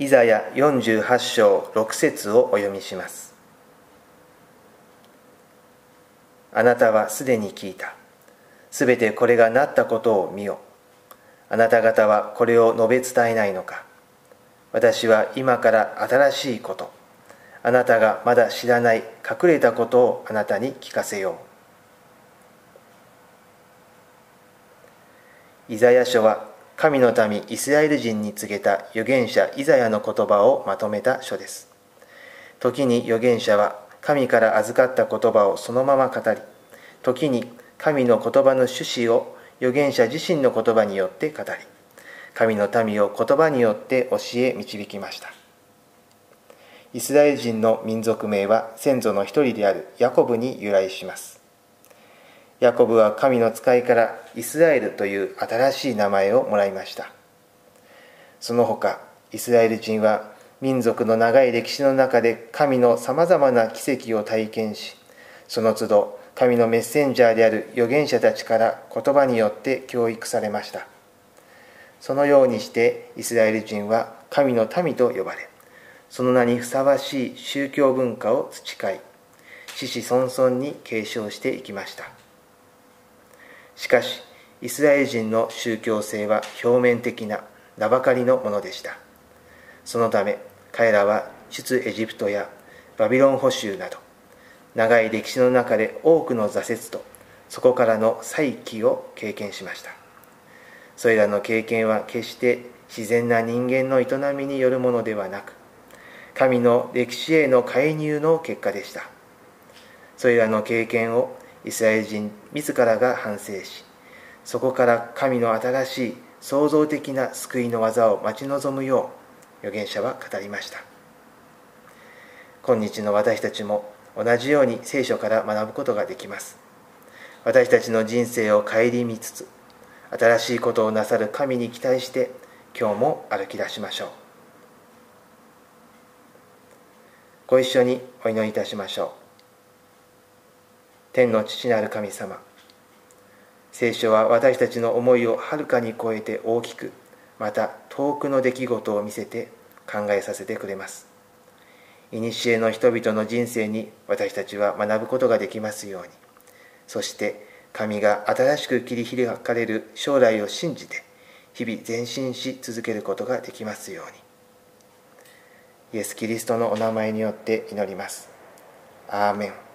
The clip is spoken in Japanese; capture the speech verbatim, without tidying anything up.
イザヤよんじゅうはち章ろく節をお読みします。あなたはすでに聞いた。すべてこれがなったことを見よ。あなた方はこれを述べ伝えないのか。私は今から新しいこと、あなたがまだ知らない隠れたことをあなたに聞かせよう。イザヤ書は神の民イスラエル人に告げた預言者イザヤの言葉をまとめた書です。時に預言者は神から預かった言葉をそのまま語り、時に神の言葉の趣旨を預言者自身の言葉によって語り、神の民を言葉によって教え導きました。イスラエル人の民族名は先祖の一人であるヤコブに由来します。ヤコブは神の使いからイスラエルという新しい名前をもらいました。その他、イスラエル人は民族の長い歴史の中で神のさまざまな奇跡を体験し、その都度神のメッセンジャーである預言者たちから言葉によって教育されました。そのようにしてイスラエル人は神の民と呼ばれ、その名にふさわしい宗教文化を培い、子々孫々に継承していきました。しかし、イスラエル人の宗教性は表面的な名ばかりのものでした。そのため、彼らは出エジプトやバビロン捕囚など、長い歴史の中で多くの挫折と、そこからの再起を経験しました。それらの経験は決して自然な人間の営みによるものではなく、神の歴史への介入の結果でした。それらの経験をイスラエル人自らが反省し、そこから神の新しい創造的な救いの技を待ち望むよう預言者は語りました。今日の私たちも同じように聖書から学ぶことができます。私たちの人生を顧みつつ、新しいことをなさる神に期待して今日も歩き出しましょう。ご一緒にお祈りいたしましょう。天の父なる神様、聖書は私たちの思いをはるかに超えて大きく、また遠くの出来事を見せて考えさせてくれます。いにしえの人々の人生に私たちは学ぶことができますように、そして神が新しく切り開かれる将来を信じて、日々前進し続けることができますように。イエス・キリストのお名前によって祈ります。アーメン。